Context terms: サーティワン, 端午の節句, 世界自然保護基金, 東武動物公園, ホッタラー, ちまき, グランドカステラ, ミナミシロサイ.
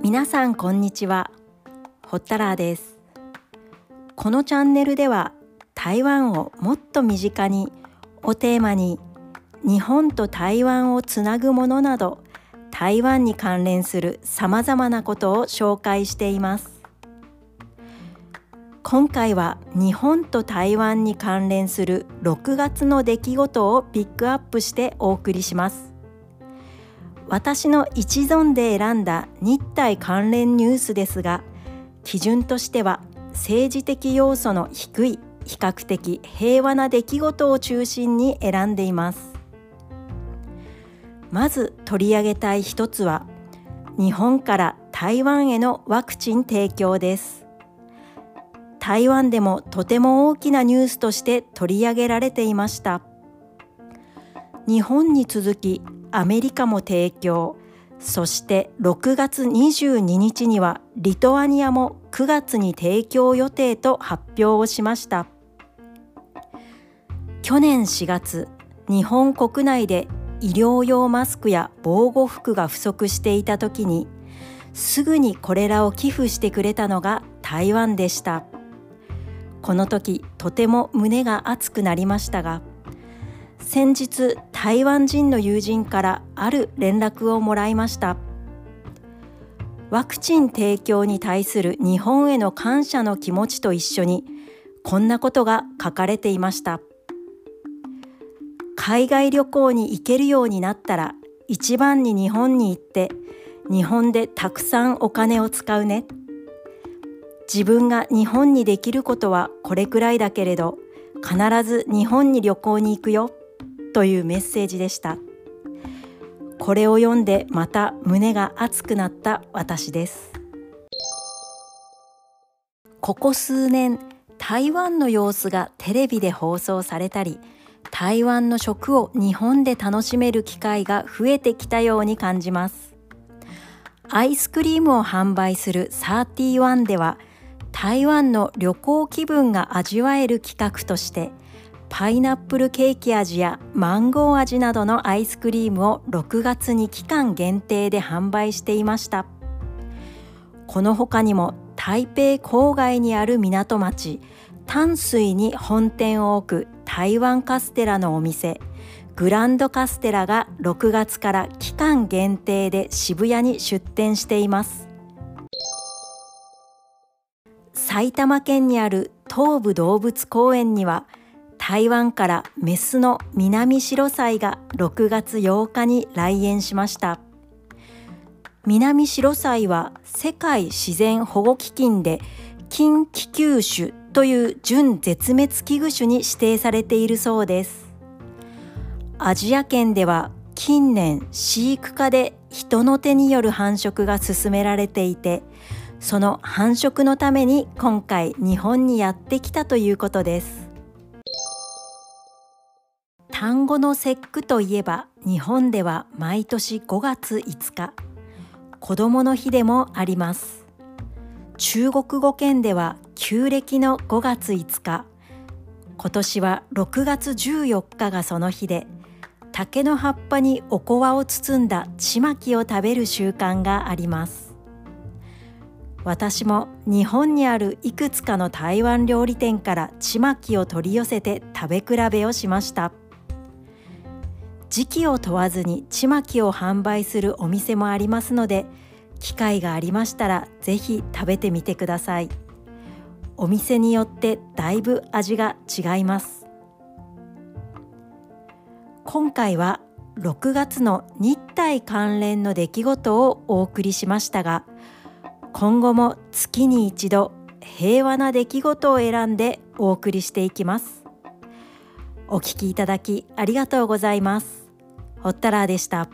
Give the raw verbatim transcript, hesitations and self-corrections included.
皆さんこんにちは、ホッタラーです。このチャンネルでは台湾をもっと身近にをテーマに、日本と台湾をつなぐものなど台湾に関連するさまざまなことを紹介しています。今回は日本と台湾に関連するろくがつの出来事をピックアップしてお送りします。私の一存で選んだ日台関連ニュースですが、基準としては政治的要素の低い比較的平和な出来事を中心に選んでいます。まず取り上げたい一つは、日本から台湾へのワクチン提供です。台湾でもとても大きなニュースとして取り上げられていました。日本に続きアメリカも提供、そしてろくがつにじゅうににちにはリトアニアもくがつに提供予定と発表をしました。去年しがつ、日本国内で医療用マスクや防護服が不足していた時に、すぐにこれらを寄付してくれたのが台湾でした。この時とても胸が熱くなりましたが、先日台湾人の友人からある連絡をもらいました。ワクチン提供に対する日本への感謝の気持ちと一緒に、こんなことが書かれていました。海外旅行に行けるようになったら、一番に日本に行って日本でたくさんお金を使うね。自分が日本にできることはこれくらいだけれど、必ず日本に旅行に行くよ、というメッセージでした。これを読んでまた胸が熱くなった私です。ここ数年、台湾の様子がテレビで放送されたり、台湾の食を日本で楽しめる機会が増えてきたように感じます。アイスクリームを販売するサーティワンでは、台湾の旅行気分が味わえる企画として、パイナップルケーキ味やマンゴー味などのアイスクリームをろくがつに期間限定で販売していました。この他にも台北郊外にある港町淡水に本店を置く台湾カステラのお店グランドカステラがろくがつから期間限定で渋谷に出店しています。埼玉県にある東武動物公園には、台湾からメスのミナミシロサイがろくがつようかに来園しました。ミナミシロサイは世界自然保護基金で近危急種という準絶滅危惧種に指定されているそうです。アジア圏では近年飼育下で人の手による繁殖が進められていて、その繁殖のために今回日本にやってきたということです。端午の節句といえば、日本では毎年ごがついつか、子どもの日でもあります。中国語圏では旧暦のごがついつか、今年はろくがつじゅうよっかがその日で、竹の葉っぱにおこわを包んだちまきを食べる習慣があります。私も日本にあるいくつかの台湾料理店からちまきを取り寄せて食べ比べをしました。時期を問わずにちまきを販売するお店もありますので、機会がありましたらぜひ食べてみてください。お店によってだいぶ味が違います。今回はろくがつの日台関連の出来事をお送りしましたが、今後も月に一度平和な出来事を選んでお送りしていきます。お聞きいただきありがとうございます。ホッタラーでした。